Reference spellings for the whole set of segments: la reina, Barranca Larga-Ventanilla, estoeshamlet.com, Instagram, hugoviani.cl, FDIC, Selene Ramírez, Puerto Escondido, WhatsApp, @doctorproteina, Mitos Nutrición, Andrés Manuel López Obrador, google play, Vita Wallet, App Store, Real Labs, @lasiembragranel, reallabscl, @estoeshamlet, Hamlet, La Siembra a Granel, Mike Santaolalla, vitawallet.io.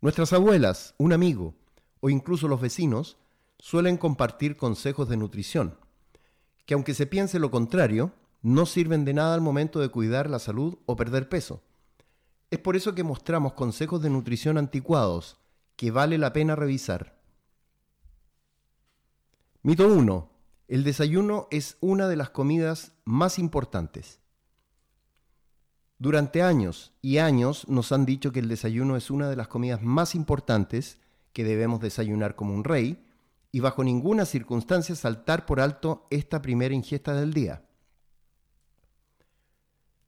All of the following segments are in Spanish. Nuestras abuelas, un amigo o incluso los vecinos suelen compartir consejos de nutrición, que aunque se piense lo contrario, no sirven de nada al momento de cuidar la salud o perder peso. Es por eso que mostramos consejos de nutrición anticuados que vale la pena revisar. Mito 1. El desayuno es una de las comidas más importantes. Durante años y años nos han dicho que el desayuno es una de las comidas más importantes, que debemos desayunar como un rey y bajo ninguna circunstancia saltar por alto esta primera ingesta del día.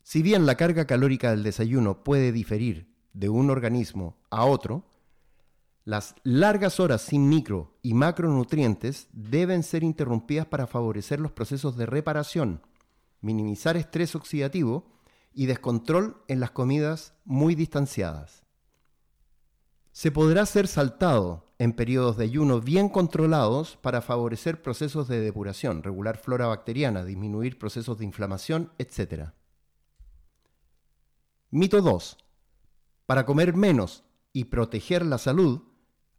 Si bien la carga calórica del desayuno puede diferir de un organismo a otro, las largas horas sin micro y macronutrientes deben ser interrumpidas para favorecer los procesos de reparación, minimizar estrés oxidativo y descontrol en las comidas muy distanciadas. Se podrá ser saltado en periodos de ayuno bien controlados para favorecer procesos de depuración, regular flora bacteriana, disminuir procesos de inflamación, etc. Mito 2. Para comer menos y proteger la salud,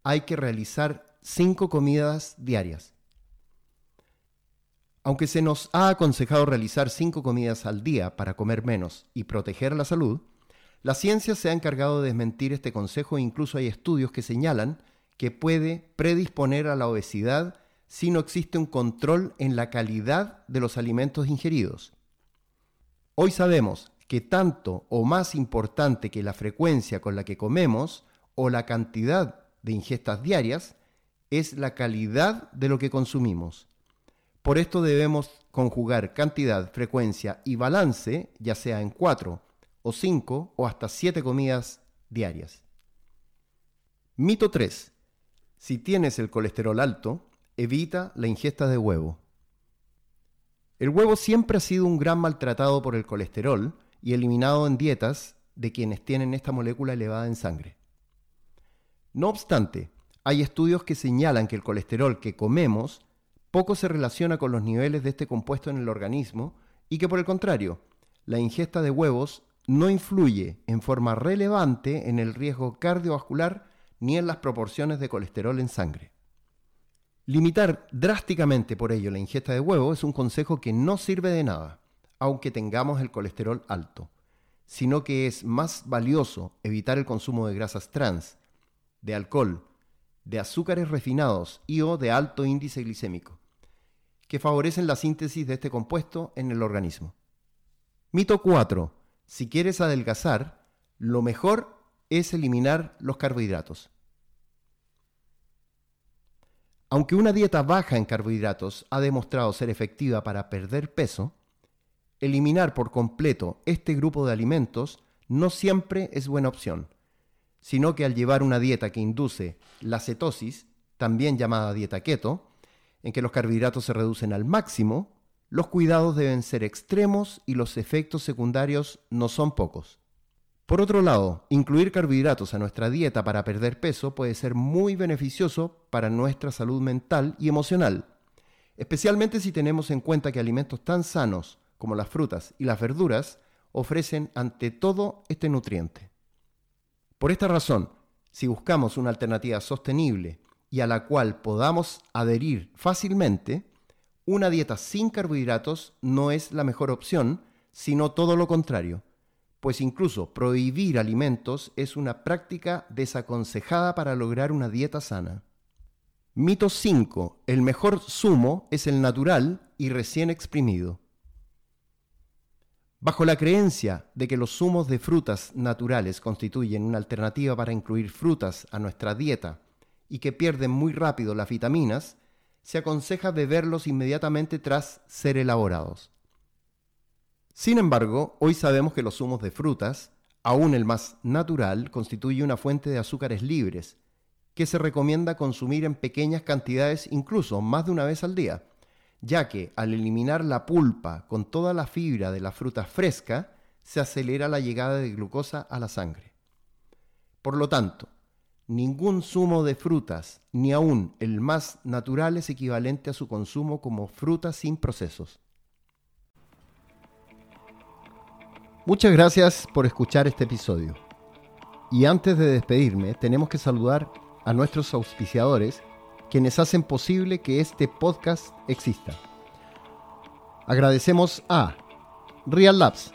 hay que realizar 5 comidas diarias. Aunque se nos ha aconsejado realizar 5 comidas al día para comer menos y proteger la salud, la ciencia se ha encargado de desmentir este consejo e incluso hay estudios que señalan que puede predisponer a la obesidad si no existe un control en la calidad de los alimentos ingeridos. Hoy sabemos que tanto o más importante que la frecuencia con la que comemos o la cantidad de ingestas diarias es la calidad de lo que consumimos. Por esto debemos conjugar cantidad, frecuencia y balance, ya sea en 4 o 5 o hasta 7 comidas diarias. Mito 3. Si tienes el colesterol alto, evita la ingesta de huevo. El huevo siempre ha sido un gran maltratado por el colesterol y eliminado en dietas de quienes tienen esta molécula elevada en sangre. No obstante, hay estudios que señalan que el colesterol que comemos poco se relaciona con los niveles de este compuesto en el organismo y que, por el contrario, la ingesta de huevos no influye en forma relevante en el riesgo cardiovascular ni en las proporciones de colesterol en sangre. Limitar drásticamente por ello la ingesta de huevo es un consejo que no sirve de nada, aunque tengamos el colesterol alto, sino que es más valioso evitar el consumo de grasas trans, de alcohol, de azúcares refinados y o de alto índice glicémico, que favorecen la síntesis de este compuesto en el organismo. Mito 4. Si quieres adelgazar, lo mejor es eliminar los carbohidratos. Aunque una dieta baja en carbohidratos ha demostrado ser efectiva para perder peso, eliminar por completo este grupo de alimentos no siempre es buena opción, sino que al llevar una dieta que induce la cetosis, también llamada dieta keto, en que los carbohidratos se reducen al máximo, los cuidados deben ser extremos y los efectos secundarios no son pocos. Por otro lado, incluir carbohidratos a nuestra dieta para perder peso puede ser muy beneficioso para nuestra salud mental y emocional, especialmente si tenemos en cuenta que alimentos tan sanos como las frutas y las verduras ofrecen ante todo este nutriente. Por esta razón, si buscamos una alternativa sostenible y a la cual podamos adherir fácilmente, una dieta sin carbohidratos no es la mejor opción, sino todo lo contrario, pues incluso prohibir alimentos es una práctica desaconsejada para lograr una dieta sana. Mito 5. El mejor zumo es el natural y recién exprimido. Bajo la creencia de que los zumos de frutas naturales constituyen una alternativa para incluir frutas a nuestra dieta y que pierden muy rápido las vitaminas, se aconseja beberlos inmediatamente tras ser elaborados. Sin embargo, hoy sabemos que los zumos de frutas, aún el más natural, constituye una fuente de azúcares libres, que se recomienda consumir en pequeñas cantidades, incluso más de una vez al día, ya que al eliminar la pulpa con toda la fibra de la fruta fresca, se acelera la llegada de glucosa a la sangre. Por lo tanto, ningún zumo de frutas, ni aún el más natural, es equivalente a su consumo como fruta sin procesos. Muchas gracias por escuchar este episodio. Y antes de despedirme, tenemos que saludar a nuestros auspiciadores, quienes hacen posible que este podcast exista. Agradecemos a Real Labs,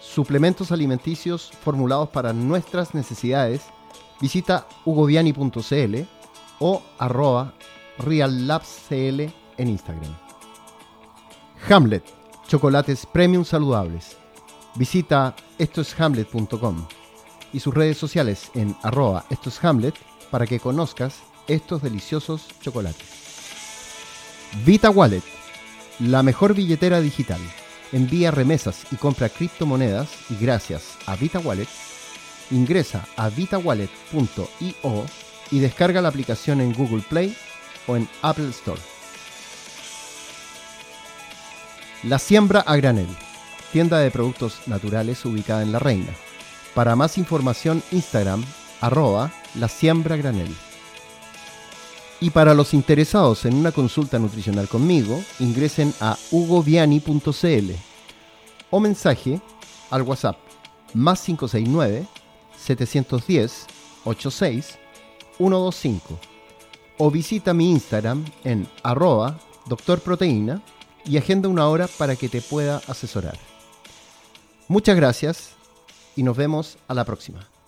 suplementos alimenticios formulados para nuestras necesidades. Visita hugoviani.cl o @reallabscl en Instagram. Hamlet, chocolates premium saludables. Visita estoeshamlet.com y sus redes sociales en @estoeshamlet para que conozcas estos deliciosos chocolates. Vita Wallet, la mejor billetera digital. Envía remesas y compra criptomonedas y gracias a Vita Wallet, ingresa a vitawallet.io y descarga la aplicación en Google Play o en Apple Store. La Siembra a Granel, tienda de productos naturales ubicada en La Reina. Para más información, Instagram, @lasiembragranel. Y para los interesados en una consulta nutricional conmigo, ingresen a hugoviani.cl o mensaje al WhatsApp +569 710 86 125 o visita mi Instagram en @doctorproteina y agenda una hora para que te pueda asesorar. Muchas gracias y nos vemos a la próxima.